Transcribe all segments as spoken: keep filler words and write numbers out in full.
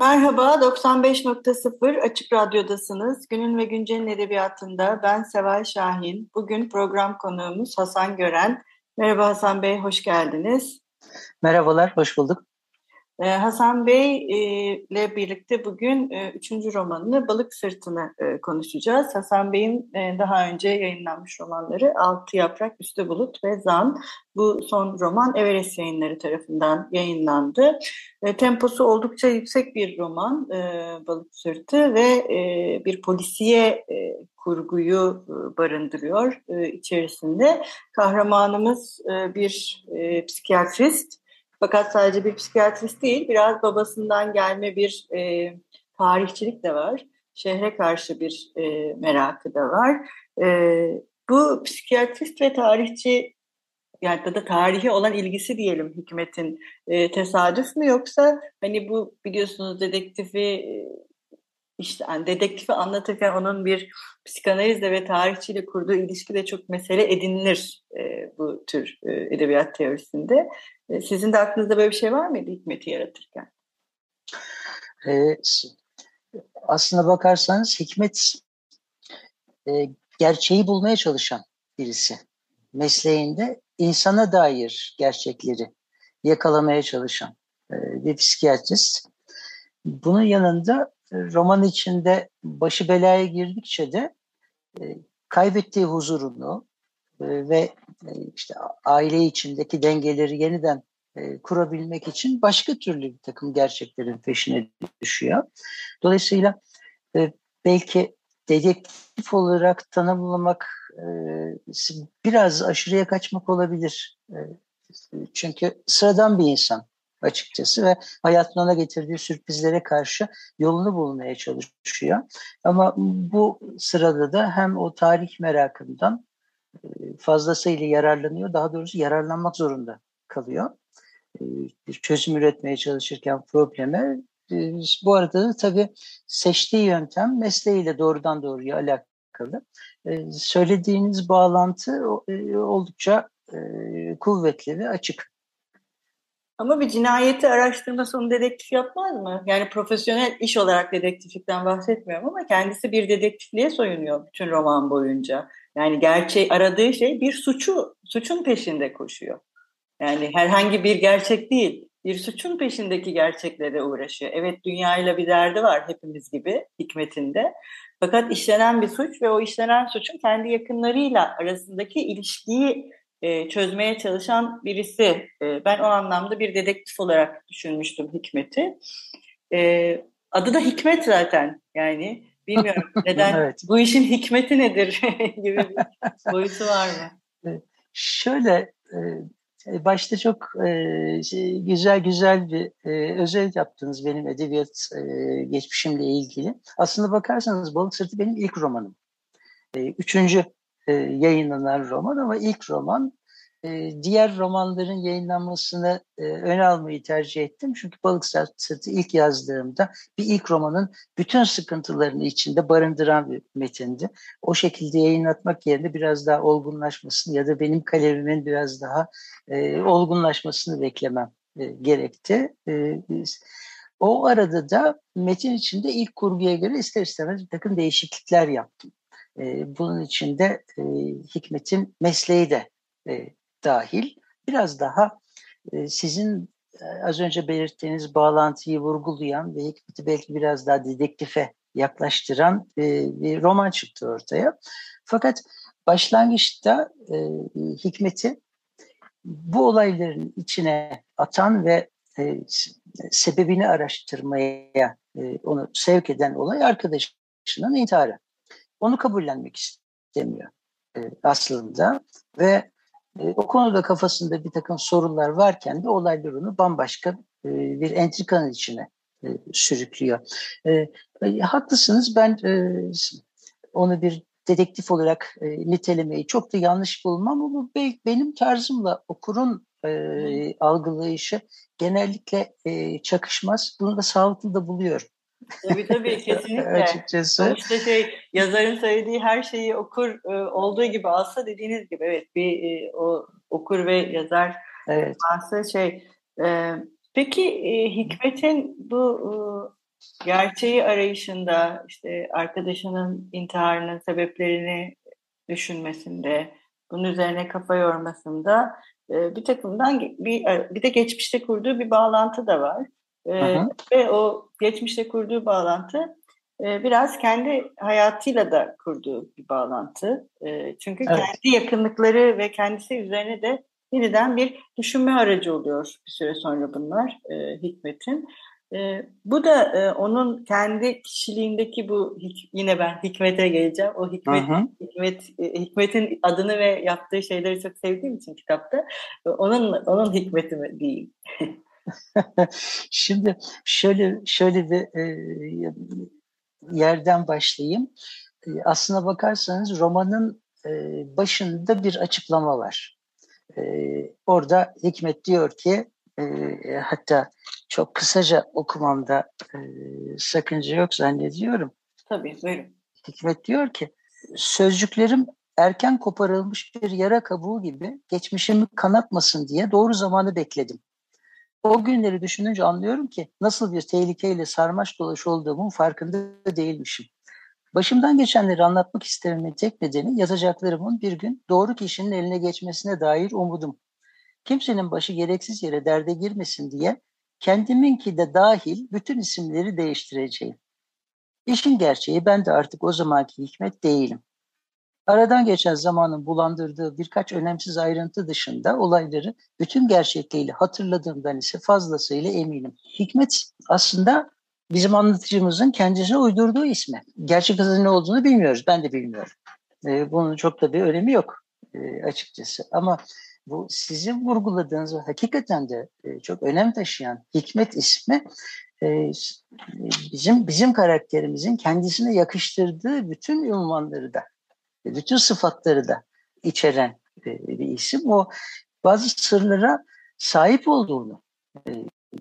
Merhaba, doksan beş nokta sıfır Açık Radyo'dasınız. Günün ve Güncel'in edebiyatında ben Seval Şahin. Bugün program konuğumuz Hasan Gören. Merhaba Hasan Bey, hoş geldiniz. Merhabalar, hoş bulduk. Ee, Hasan Bey ile birlikte bugün e, üçüncü romanını Balık Sırtı'nı e, konuşacağız. Hasan Bey'in e, daha önce yayınlanmış romanları Altı Yaprak, Üste Bulut ve Zan. Bu son roman Everest Yayınları tarafından yayınlandı. E, temposu oldukça yüksek bir roman e, Balık Sırtı ve e, bir polisiye e, kurguyu barındırıyor e, içerisinde. Kahramanımız e, bir e, psikiyatrist. Fakat sadece bir psikiyatrist değil, biraz babasından gelme bir e, tarihçilik de var. Şehre karşı bir e, merakı da var. E, bu psikiyatrist ve tarihçi, yani da tarihe olan ilgisi diyelim Hikmet'in e, tesadüf mü, yoksa hani bu biliyorsunuz dedektifi işte yani dedektifi anlatırken onun bir psikanalizle ve tarihçiyle kurduğu ilişki de çok mesele edinilir e, bu tür e, edebiyat teorisinde. Sizin de aklınızda böyle bir şey var mıydı Hikmet'i yaratırken? Ee, aslına bakarsanız Hikmet e, gerçeği bulmaya çalışan birisi. Mesleğinde insana dair gerçekleri yakalamaya çalışan e, bir psikiyatrist. Bunun yanında roman içinde başı belaya girdikçe de e, kaybettiği huzurunu ve işte aile içindeki dengeleri yeniden kurabilmek için başka türlü bir takım gerçeklerin peşine düşüyor. Dolayısıyla belki dedektif olarak tanımlamak biraz aşırıya kaçmak olabilir. Çünkü sıradan bir insan açıkçası ve hayatın ona getirdiği sürprizlere karşı yolunu bulmaya çalışıyor. Ama bu sırada da hem o tarih merakından fazlasıyla yararlanıyor. Daha doğrusu yararlanmak zorunda kalıyor. Bir çözüm üretmeye çalışırken probleme. Bu arada da tabii seçtiği yöntem mesleğiyle doğrudan doğruya alakalı. Söylediğiniz bağlantı oldukça kuvvetli ve açık. Ama bir cinayeti araştırma sonu dedektif yapmaz mı? Yani profesyonel iş olarak dedektiflikten bahsetmiyorum ama kendisi bir dedektifliğe soyunuyor bütün roman boyunca. Yani gerçeği aradığı şey bir suçu, suçun peşinde koşuyor. Yani herhangi bir gerçek değil, bir suçun peşindeki gerçeklere uğraşıyor. Evet, dünyayla bir derdi var hepimiz gibi Hikmet'in de. Fakat işlenen bir suç ve o işlenen suçun kendi yakınlarıyla arasındaki ilişkiyi e, çözmeye çalışan birisi. E, ben o anlamda bir dedektif olarak düşünmüştüm Hikmet'i. E, adı da Hikmet zaten yani. Bilmiyorum neden evet. Bu işin hikmeti nedir gibi bir boyutu var mı? Şöyle başta çok güzel güzel bir özet yaptınız benim edebiyat geçmişimle ilgili. Aslında bakarsanız Balık Sırtı benim ilk romanım. Üçüncü yayınlanan roman ama ilk roman. Diğer romanların yayınlanmasını öne almayı tercih ettim. Çünkü Balık Sırtı ilk yazdığımda bir ilk romanın bütün sıkıntılarını içinde barındıran bir metindi. O şekilde yayınlatmak yerine biraz daha olgunlaşmasını ya da benim kalemimin biraz daha olgunlaşmasını beklemem gerekti. O arada da metin içinde ilk kurguya göre ister istemez bir takım değişiklikler yaptım. Bunun içinde Hikmet'in mesleği de dahil. Biraz daha e, sizin e, az önce belirttiğiniz bağlantıyı vurgulayan ve Hikmet'i belki biraz daha dedektife yaklaştıran e, bir roman çıktı ortaya. Fakat başlangıçta e, Hikmet'i bu olayların içine atan ve e, sebebini araştırmaya e, onu sevk eden olay arkadaşının intiharı. Onu kabullenmek istemiyor. e, aslında ve e, o konuda kafasında bir takım sorunlar varken de olaylar onu bambaşka e, bir entrikanın içine e, sürüklüyor. E, e, haklısınız, ben e, onu bir dedektif olarak e, nitelemeyi çok da yanlış bulmam ama be, benim tarzımla okurun e, algılayışı genellikle e, çakışmaz. Bunu da sağlıklı da buluyorum. Tabii tabii, kesinlikle. Açıkçası. İşte şey, yazarın söylediği her şeyi okur e, olduğu gibi alsa, dediğiniz gibi evet bir e, o okur ve yazar evet. alsa şey. E, peki e, Hikmet'in bu e, gerçeği arayışında, işte arkadaşının intiharının sebeplerini düşünmesinde, bunun üzerine kafa yormasında e, bir takımdan bir bir de geçmişte kurduğu bir bağlantı da var. Ee, ve o geçmişte kurduğu bağlantı e, biraz kendi hayatıyla da kurduğu bir bağlantı. E, çünkü evet. kendi yakınlıkları ve kendisi üzerine de yeniden bir düşünme aracı oluyor bir süre sonra bunlar e, Hikmet'in. E, bu da e, onun kendi kişiliğindeki bu, yine ben Hikmet'e geleceğim. O Hikmet, Hikmet e, Hikmet'in adını ve yaptığı şeyleri çok sevdiğim için kitapta. E, onun onun Hikmet'i mi diyeyim? Şimdi şöyle şöyle bir e, yerden başlayayım. E, aslına bakarsanız romanın e, başında bir açıklama var. E, orada Hikmet diyor ki, e, hatta çok kısaca okumamda e, sakınca yok zannediyorum. Tabii, buyurun. Hikmet diyor ki, sözcüklerim erken koparılmış bir yara kabuğu gibi geçmişimi kanatmasın diye doğru zamanı bekledim. O günleri düşününce anlıyorum ki nasıl bir tehlikeyle sarmaş dolaş olduğumun farkında değilmişim. Başımdan geçenleri anlatmak istememin tek nedeni yazacaklarımın bir gün doğru kişinin eline geçmesine dair umudum. Kimsenin başı gereksiz yere derde girmesin diye kendiminki de dahil bütün isimleri değiştireceğim. İşin gerçeği, ben de artık o zamanki Hikmet değilim. Aradan geçen zamanın bulandırdığı birkaç önemsiz ayrıntı dışında olayları bütün gerçekliğiyle hatırladığımdan ise fazlasıyla eminim. Hikmet aslında bizim anlatıcımızın kendisine uydurduğu ismi. Gerçek adının ne olduğunu bilmiyoruz. Ben de bilmiyorum. Ee, bunun çok da bir önemi yok e, açıkçası. Ama bu sizin vurguladığınız hakikaten de e, çok önem taşıyan Hikmet ismi e, bizim bizim karakterimizin kendisine yakıştırdığı bütün unvanları da, bütün sıfatları da içeren bir isim. O bazı sırlara sahip olduğunu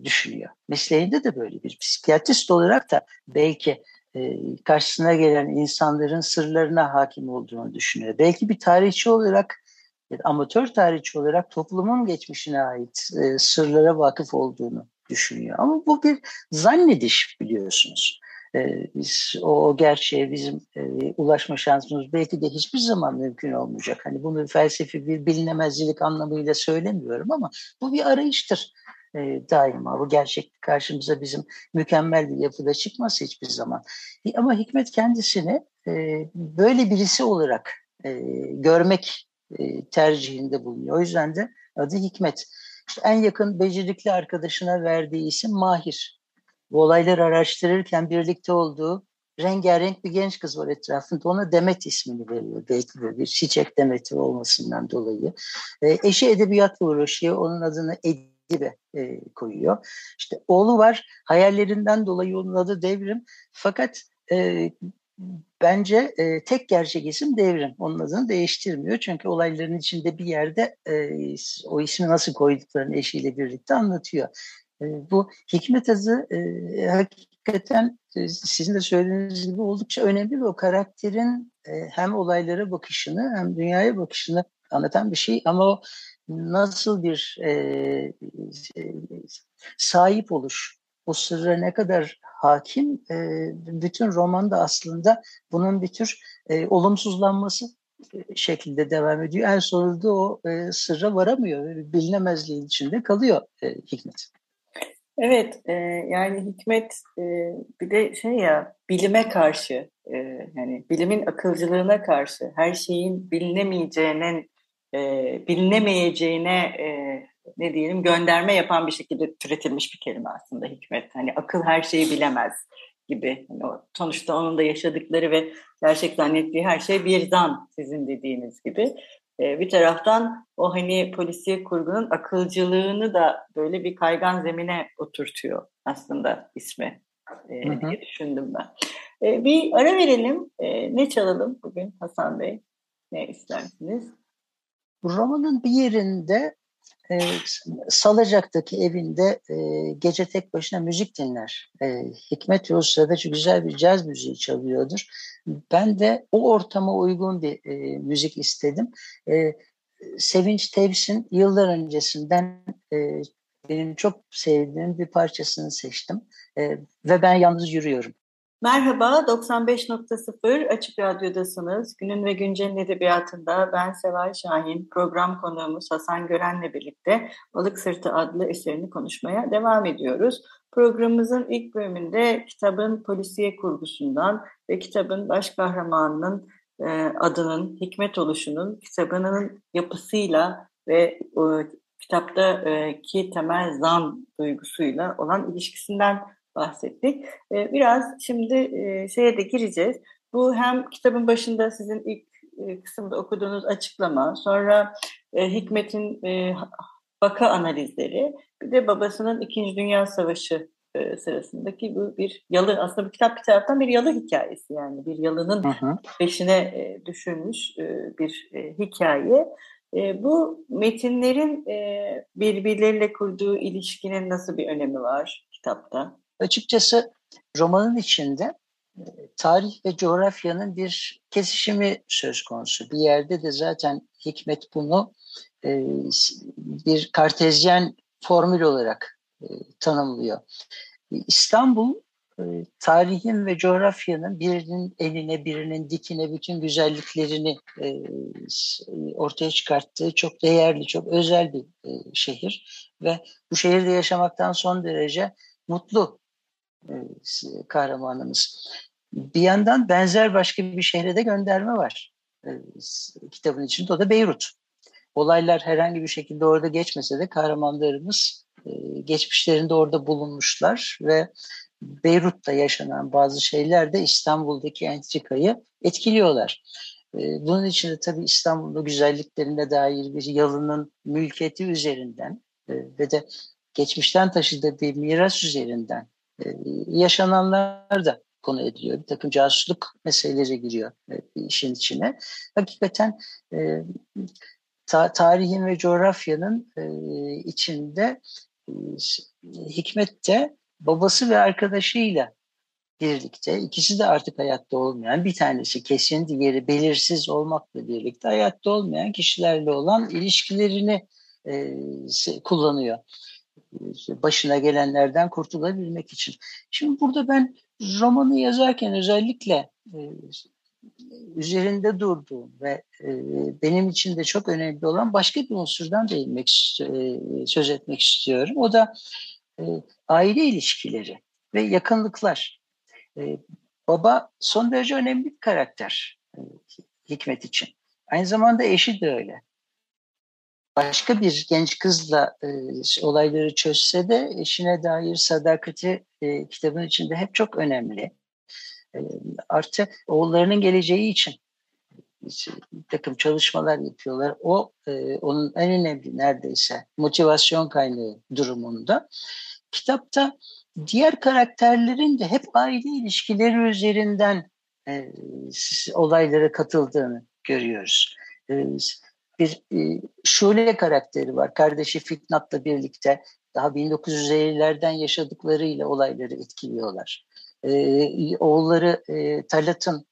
düşünüyor. Mesleğinde de böyle, bir psikiyatrist olarak da belki karşısına gelen insanların sırlarına hakim olduğunu düşünüyor. Belki bir tarihçi olarak, amatör tarihçi olarak toplumun geçmişine ait sırlara vakıf olduğunu düşünüyor. Ama bu bir zannediş, biliyorsunuz. Ee, biz o, o gerçeğe bizim e, ulaşma şansımız belki de hiçbir zaman mümkün olmayacak. Hani bunu felsefi bir bilinemezlik anlamıyla söylemiyorum ama bu bir arayıştır e, daima. Bu gerçeklik karşımıza bizim mükemmel bir yapıda çıkması hiçbir zaman. E, ama Hikmet kendisini e, böyle birisi olarak e, görmek e, tercihinde bulunuyor. O yüzden de adı Hikmet. İşte en yakın becerikli arkadaşına verdiği isim Mahir. Bu olayları araştırırken birlikte olduğu rengarenk bir genç kız var etrafında. Ona Demet ismini veriyor. Belki böyle bir çiçek demeti olmasından dolayı. E, eşi edebiyatla uğraşıyor. Onun adını Edibe e, koyuyor. İşte oğlu var. Hayallerinden dolayı onun adı Devrim. Fakat e, bence e, tek gerçek isim Devrim. Onun adını değiştirmiyor. Çünkü olayların içinde bir yerde e, o ismi nasıl koyduklarını eşiyle birlikte anlatıyor. Bu Hikmet adı e, hakikaten e, sizin de söylediğiniz gibi oldukça önemli ve o karakterin e, hem olaylara bakışını hem dünyaya bakışını anlatan bir şey. Ama o nasıl bir e, e, sahip oluş, o sırra ne kadar hakim, e, bütün romanda aslında bunun bir tür e, olumsuzlanması şekilde devam ediyor. En sonunda o e, sırra varamıyor, bilinemezliğin içinde kalıyor e, Hikmet. Evet, e, yani Hikmet e, bir de şey ya, bilime karşı, e, yani bilimin akılcılığına karşı, her şeyin bilinemeyeceğinin, e, bilinemeyeceğine e, ne diyelim, gönderme yapan bir şekilde türetilmiş bir kelime aslında Hikmet. Hani akıl her şeyi bilemez gibi. Yani o, sonuçta onun da yaşadıkları ve gerçekleştirdiği her şey bir zan, sizin dediğiniz gibi. Ee, bir taraftan o hani polisiye kurgunun akılcılığını da böyle bir kaygan zemine oturtuyor aslında ismi ee, hı hı. diye düşündüm ben. Ee, bir ara verelim. Ee, ne çalalım bugün Hasan Bey? Ne istersiniz? Romanın bir yerinde e, Salacak'taki evinde e, gece tek başına müzik dinler. E, Hikmet o sırada çok güzel bir caz müziği çalıyordur. Ben de o ortama uygun bir e, müzik istedim. E, Sevinç Tevsin yıllar öncesinden e, benim çok sevdiğim bir parçasını seçtim. E, ve ben yalnız yürüyorum. Merhaba, doksan beş nokta sıfır Açık Radyo'dasınız. Günün ve Güncel'in edebiyatında ben Seval Şahin, program konuğumuz Hasan Gören'le birlikte Balık Sırtı adlı eserini konuşmaya devam ediyoruz. Programımızın ilk bölümünde kitabın polisiye kurgusundan ve kitabın baş kahramanının e, adının Hikmet oluşunun kitabının yapısıyla ve e, kitaptaki temel zan duygusuyla olan ilişkisinden bahsettik. Biraz şimdi şeye de gireceğiz. Bu hem kitabın başında sizin ilk kısımda okuduğunuz açıklama, sonra Hikmet'in vaka analizleri, bir de babasının İkinci Dünya Savaşı sırasındaki bu bir yalı. Aslında bu kitap bir taraftan bir yalı hikayesi, yani bir yalının hı hı. peşine düşülmüş bir hikaye. Bu metinlerin birbirleriyle kurduğu ilişkinin nasıl bir önemi var kitapta? Açıkçası romanın içinde tarih ve coğrafyanın bir kesişimi söz konusu. Bir yerde de zaten Hikmet bunu e, bir kartezyen formül olarak e, tanımlıyor. İstanbul e, tarihin ve coğrafyanın birinin eline, birinin dikine bütün güzelliklerini e, ortaya çıkarttığı çok değerli, çok özel bir e, şehir. Ve bu şehirde yaşamaktan son derece mutlu kahramanımız. Bir yandan benzer başka bir şehre de gönderme var kitabın içinde. O da Beyrut. Olaylar herhangi bir şekilde orada geçmese de kahramanlarımız geçmişlerinde orada bulunmuşlar ve Beyrut'ta yaşanan bazı şeyler de İstanbul'daki entrikayı etkiliyorlar. Bunun için de tabii İstanbul'un güzelliklerine dair bir yalının mülkiyeti üzerinden ve de geçmişten taşıdığı bir miras üzerinden e, yaşananlar da konu ediliyor. Bir takım casusluk meseleleri giriyor e, işin içine. Hakikaten e, ta, tarihin ve coğrafyanın e, içinde e, Hikmet de babası ve arkadaşıyla birlikte, ikisi de artık hayatta olmayan, bir tanesi kesin, diğeri belirsiz olmakla birlikte hayatta olmayan kişilerle olan ilişkilerini e, kullanıyor. Başına gelenlerden kurtulabilmek için. Şimdi burada ben romanı yazarken özellikle e, üzerinde durduğum ve e, benim için de çok önemli olan başka bir unsurdan değinmek, e, söz etmek istiyorum. O da e, aile ilişkileri ve yakınlıklar. E, baba son derece önemli bir karakter e, Hikmet için. Aynı zamanda eşi de öyle. Başka bir genç kızla e, olayları çözse de eşine dair sadakati e, kitabın içinde hep çok önemli. E, artı oğullarının geleceği için bir takım çalışmalar yapıyorlar. O e, onun en önemli neredeyse motivasyon kaynağı durumunda. Kitapta diğer karakterlerin de hep aile ilişkileri üzerinden e, olaylara katıldığını görüyoruz. E, Bir e, Şule karakteri var. Kardeşi Fitnat'la birlikte daha bin dokuz yüz ellilerden yaşadıklarıyla olayları etkiliyorlar. E, oğulları e, Talat'ın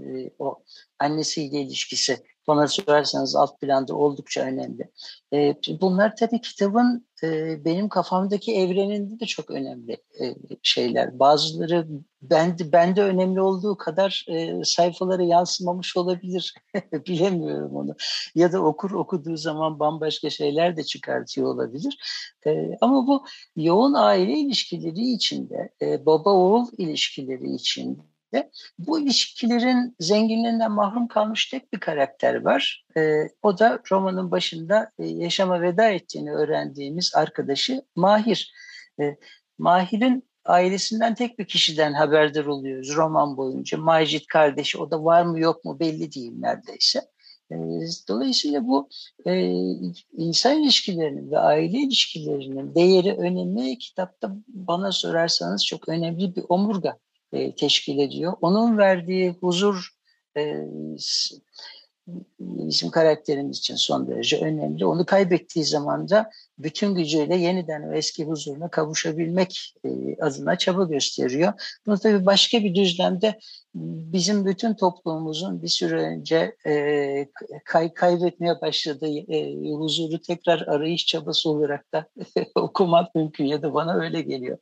e, o annesiyle ilişkisi bana sorarsanız alt planda oldukça önemli. E, bunlar tabii kitabın e, benim kafamdaki evreninde de çok önemli e, şeyler. Bazıları bende, bende önemli olduğu kadar e, sayfalara yansımamış olabilir. Bilemiyorum onu. Ya da okur okuduğu zaman bambaşka şeyler de çıkartıyor olabilir. E, ama bu yoğun aile ilişkileri içinde, e, baba-oğul ilişkileri içinde bu ilişkilerin zenginliğinden mahrum kalmış tek bir karakter var. E, o da romanın başında e, yaşama veda ettiğini öğrendiğimiz arkadaşı Mahir. E, Mahir'in ailesinden tek bir kişiden haberdar oluyoruz roman boyunca. Macit kardeşi, o da var mı yok mu belli değil neredeyse. Dolayısıyla bu insan ilişkilerinin ve aile ilişkilerinin değeri, önemi kitapta bana sorarsanız çok önemli bir omurga teşkil ediyor. Onun verdiği huzur bizim karakterimiz için son derece önemli. Onu kaybettiği zaman da bütün gücüyle yeniden o eski huzuruna kavuşabilmek adına çaba gösteriyor. Bunu tabii başka bir düzlemde bizim bütün toplumumuzun bir süre önce kay kaybetmeye başladığı huzuru tekrar arayış çabası olarak da okumak mümkün, ya da bana öyle geliyor.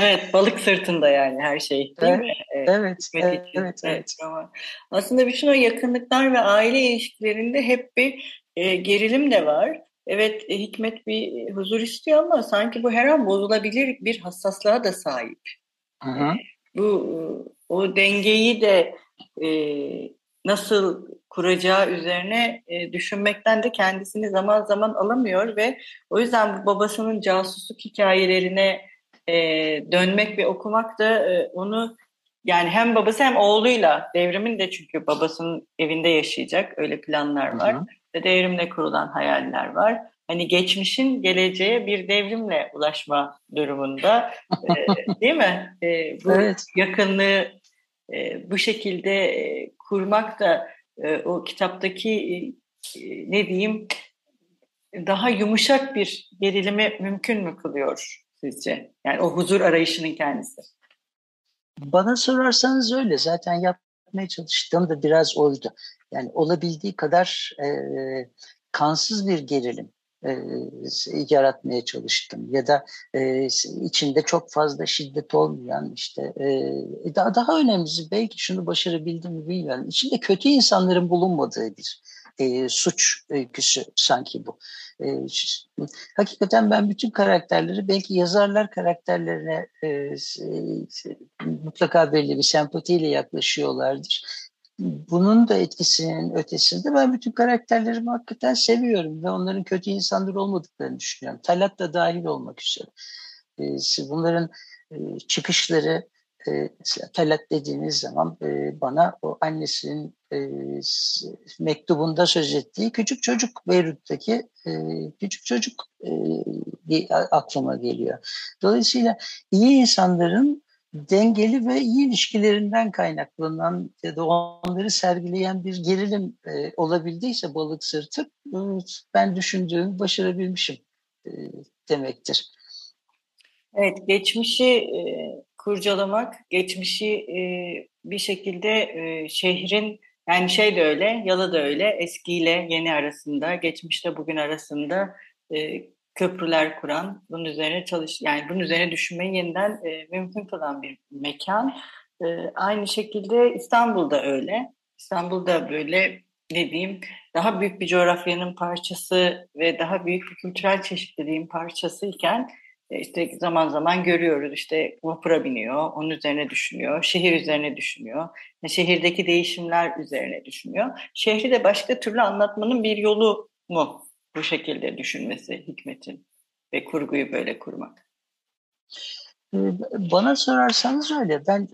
Evet, balık sırtında yani her şey, değil evet, mi? Evet, evet, evet, evet. Aslında bütün o yakınlıklar ve aile ilişkilerinde hep bir e, gerilim de var. Evet, e, Hikmet bir huzur istiyor ama sanki bu her an bozulabilir bir hassaslığa da sahip. Hı-hı. Bu o dengeyi de e, nasıl kuracağı üzerine e, düşünmekten de kendisini zaman zaman alamıyor ve o yüzden bu babasının casusluk hikayelerine Ee, dönmek ve okumak da e, onu, yani hem babası hem oğluyla, Devrim'in de çünkü babasının evinde yaşayacak, öyle planlar var. Hı hı. Ve Devrim'le kurulan hayaller var. Hani geçmişin geleceğe bir devrimle ulaşma durumunda e, değil mi? E, bu evet. yakınlığı e, bu şekilde e, kurmak da e, o kitaptaki e, ne diyeyim, daha yumuşak bir gerilimi mümkün mü kılıyor sizce? Yani o huzur arayışının kendisi. Bana sorarsanız öyle. Zaten yapmaya çalıştığım da biraz oydu. Yani olabildiği kadar e, kansız bir gerilim e, yaratmaya çalıştım. Ya da e, içinde çok fazla şiddet olmayan, işte e, daha, daha önemlisi belki şunu başarabildim mi bilmiyorum. İçinde kötü insanların bulunmadığı bir E, suç öyküsü sanki bu. E, hakikaten ben bütün karakterleri, belki yazarlar karakterlerine e, e, mutlaka belli bir sempatiyle yaklaşıyorlardır. Bunun da etkisinin ötesinde ben bütün karakterlerimi hakikaten seviyorum ve onların kötü insanlar olmadıklarını düşünüyorum. Talat da dahil olmak üzere. E, bunların e, çıkışları, E, Talat dediğiniz zaman e, bana o annesinin e, mektubunda söz ettiği küçük çocuk, Beyrut'taki e, küçük çocuk e, diye aklıma geliyor. Dolayısıyla iyi insanların dengeli ve iyi ilişkilerinden kaynaklanan ya da onları sergileyen bir gerilim e, olabildiyse Balık Sırtı, e, ben düşündüğümü başarabilmişim e, demektir. Evet, geçmişi e... kurcalamak, geçmişi e, bir şekilde e, şehrin, yani şey de öyle, Yala da öyle, eskiyle yeni arasında, geçmişte bugün arasında e, köprüler kuran, bunun üzerine çalış, yani bunun üzerine düşünmeyi yeniden e, mümkün kılan bir mekan. E, aynı şekilde İstanbul'da öyle. İstanbul'da böyle, ne diyeyim, daha büyük bir coğrafyanın parçası ve daha büyük bir kültürel çeşitliliğin parçasıyken, İşte zaman zaman görüyoruz, işte vapura biniyor, onun üzerine düşünüyor, şehir üzerine düşünüyor, şehirdeki değişimler üzerine düşünüyor. Şehri de başka türlü anlatmanın bir yolu mu bu şekilde düşünmesi Hikmet'in ve kurguyu böyle kurmak? Bana sorarsanız öyle. Ben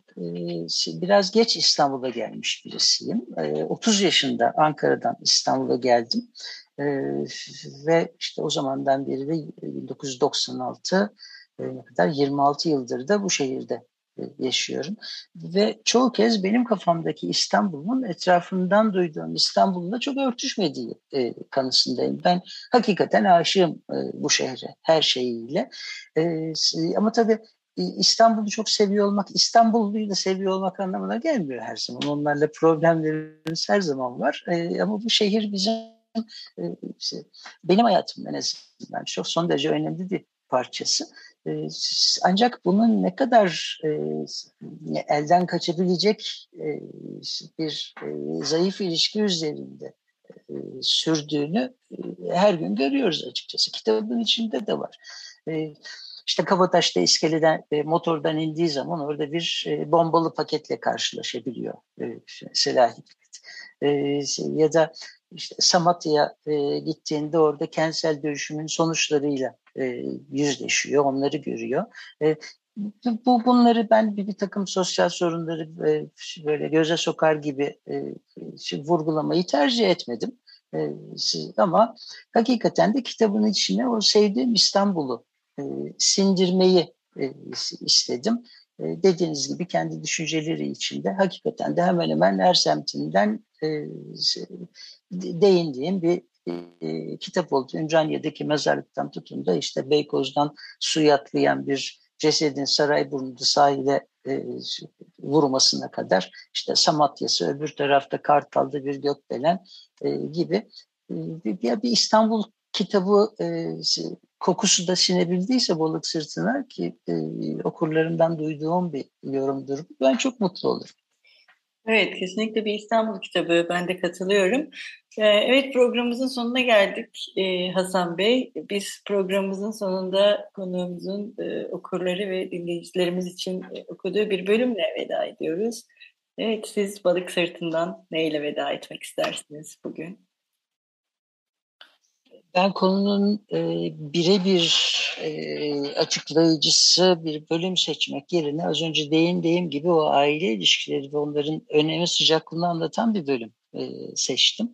biraz geç İstanbul'a gelmiş birisiyim. otuz yaşında Ankara'dan İstanbul'a geldim. Ee, ve işte o zamandan beri de bin dokuz yüz doksan altı ne kadar, yirmi altı yıldır da bu şehirde yaşıyorum. Ve çoğu kez benim kafamdaki İstanbul'un etrafından duyduğum İstanbul'la çok örtüşmediği e, kanısındayım. Ben hakikaten aşığım e, bu şehre, her şeyiyle. E, ama tabii İstanbul'u çok seviyor olmak, İstanbullu'yu da seviyor olmak anlamına gelmiyor her zaman. Onlarla problemlerimiz her zaman var. E, ama bu şehir bizim, benim hayatımın en azından çok son derece önemli bir parçası. Ancak bunun ne kadar elden kaçabilecek bir zayıf ilişki üzerinde sürdüğünü her gün görüyoruz açıkçası. Kitabın içinde de var. İşte Kabataş'ta iskeleden, motordan indiği zaman orada bir bombalı paketle karşılaşabiliyor mesela Hikmet. Ya da İşte Samatya'ya e, gittiğinde orada kentsel dönüşümün sonuçlarıyla e, yüzleşiyor, onları görüyor. E, bu bunları ben bir, bir takım sosyal sorunları böyle göze sokar gibi vurgulamayı tercih etmedim. Ama hakikaten de kitabın içine o sevdiğim İstanbul'u sindirmeyi istedim. Dediğiniz gibi kendi düşünceleri içinde hakikaten de hemen hemen her semtinden değindiğim bir kitap oldu. Ümraniye'deki mezarlıktan tutun da işte Beykoz'dan suya atlayan bir cesedin Saray Burnu'da sahile e, vurmasına kadar, işte Samatya'sı, öbür tarafta Kartal'da bir gökdelen e, gibi e, bir, bir İstanbul kitabı e, kokusu da sinebildiyse Balık Sırtı'na, ki e, okurlarımdan duyduğum bir yorumdur, ben çok mutlu olurum. Evet, kesinlikle bir İstanbul kitabı, ben de katılıyorum. Evet, programımızın sonuna geldik Hasan Bey. Biz programımızın sonunda konuğumuzun okurları ve dinleyicilerimiz için okuduğu bir bölümle veda ediyoruz. Evet, siz Balık Sırtı'ndan neyle veda etmek istersiniz bugün? Ben konunun e, birebir e, açıklayıcısı bir bölüm seçmek yerine az önce değindiğim gibi o aile ilişkileri ve onların önemi sıcaklığını anlatan bir bölüm e, seçtim.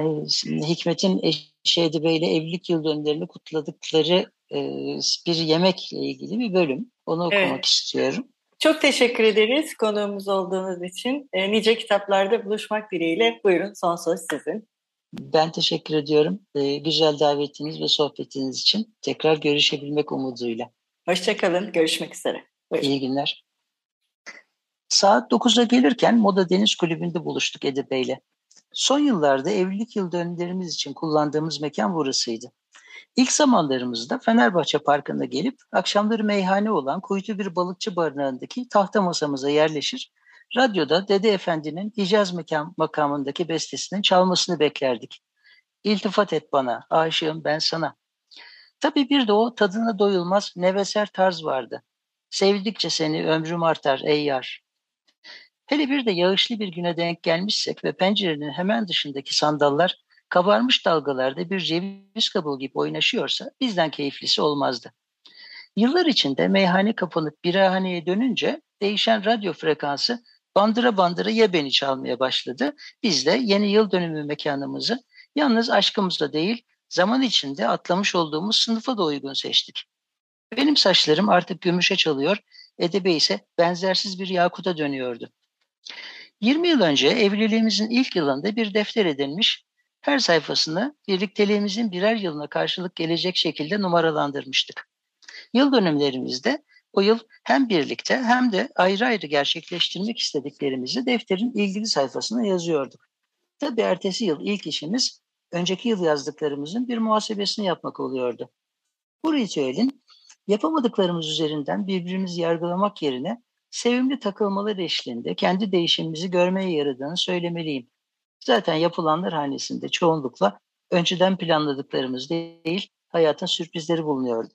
E, Hikmet'in eşi Edibe ile evlilik yıl dönümlerini kutladıkları e, bir yemekle ilgili bir bölüm. Onu okumak evet. istiyorum. Çok teşekkür ederiz konuğumuz olduğunuz için. E, nice kitaplarda buluşmak dileğiyle. Buyurun, son söz sizin. Ben teşekkür ediyorum. Ee, güzel davetiniz ve sohbetiniz için. Tekrar görüşebilmek umuduyla. Hoşçakalın. Görüşmek üzere. Buyurun. İyi günler. Saat dokuza gelirken Moda Deniz Kulübü'nde buluştuk Edip Bey'le. Son yıllarda evlilik yıl dönümlerimiz için kullandığımız mekan burasıydı. İlk zamanlarımızda Fenerbahçe Parkı'na gelip akşamları meyhane olan kuytu bir balıkçı barınağındaki tahta masamıza yerleşir, radyoda Dede Efendi'nin Hicaz Makam, makamındaki bestesinin çalmasını beklerdik. İltifat et bana, aşığım ben sana. Tabii bir de o tadına doyulmaz neveser tarz vardı. Sevdikçe seni ömrüm artar ey yar. Hele bir de yağışlı bir güne denk gelmişsek ve pencerenin hemen dışındaki sandallar kabarmış dalgalarda bir ceviz kabuğu gibi oynaşıyorsa bizden keyiflisi olmazdı. Yıllar içinde meyhane kapanıp birahaneye dönünce değişen radyo frekansı bandıra bandıra ye beni çalmaya başladı. Biz de yeni yıl dönümü mekanımızı yalnız aşkımızla değil, zaman içinde atlamış olduğumuz sınıfa da uygun seçtik. Benim saçlarım artık gümüşe çalıyor, Edebe ise benzersiz bir yakuta dönüyordu. yirmi yıl önce evliliğimizin ilk yılında bir defter edinmiş, her sayfasını birlikteliğimizin birer yılına karşılık gelecek şekilde numaralandırmıştık. Yıl dönümlerimizde o yıl hem birlikte hem de ayrı ayrı gerçekleştirmek istediklerimizi defterin ilgili sayfasına yazıyorduk. Tabii ertesi yıl ilk işimiz önceki yıl yazdıklarımızın bir muhasebesini yapmak oluyordu. Bu ritüelin yapamadıklarımız üzerinden birbirimizi yargılamak yerine sevimli takılmalar eşliğinde kendi değişimimizi görmeye yaradığını söylemeliyim. Zaten yapılanlar hanesinde çoğunlukla önceden planladıklarımız değil, hayatın sürprizleri bulunuyordu.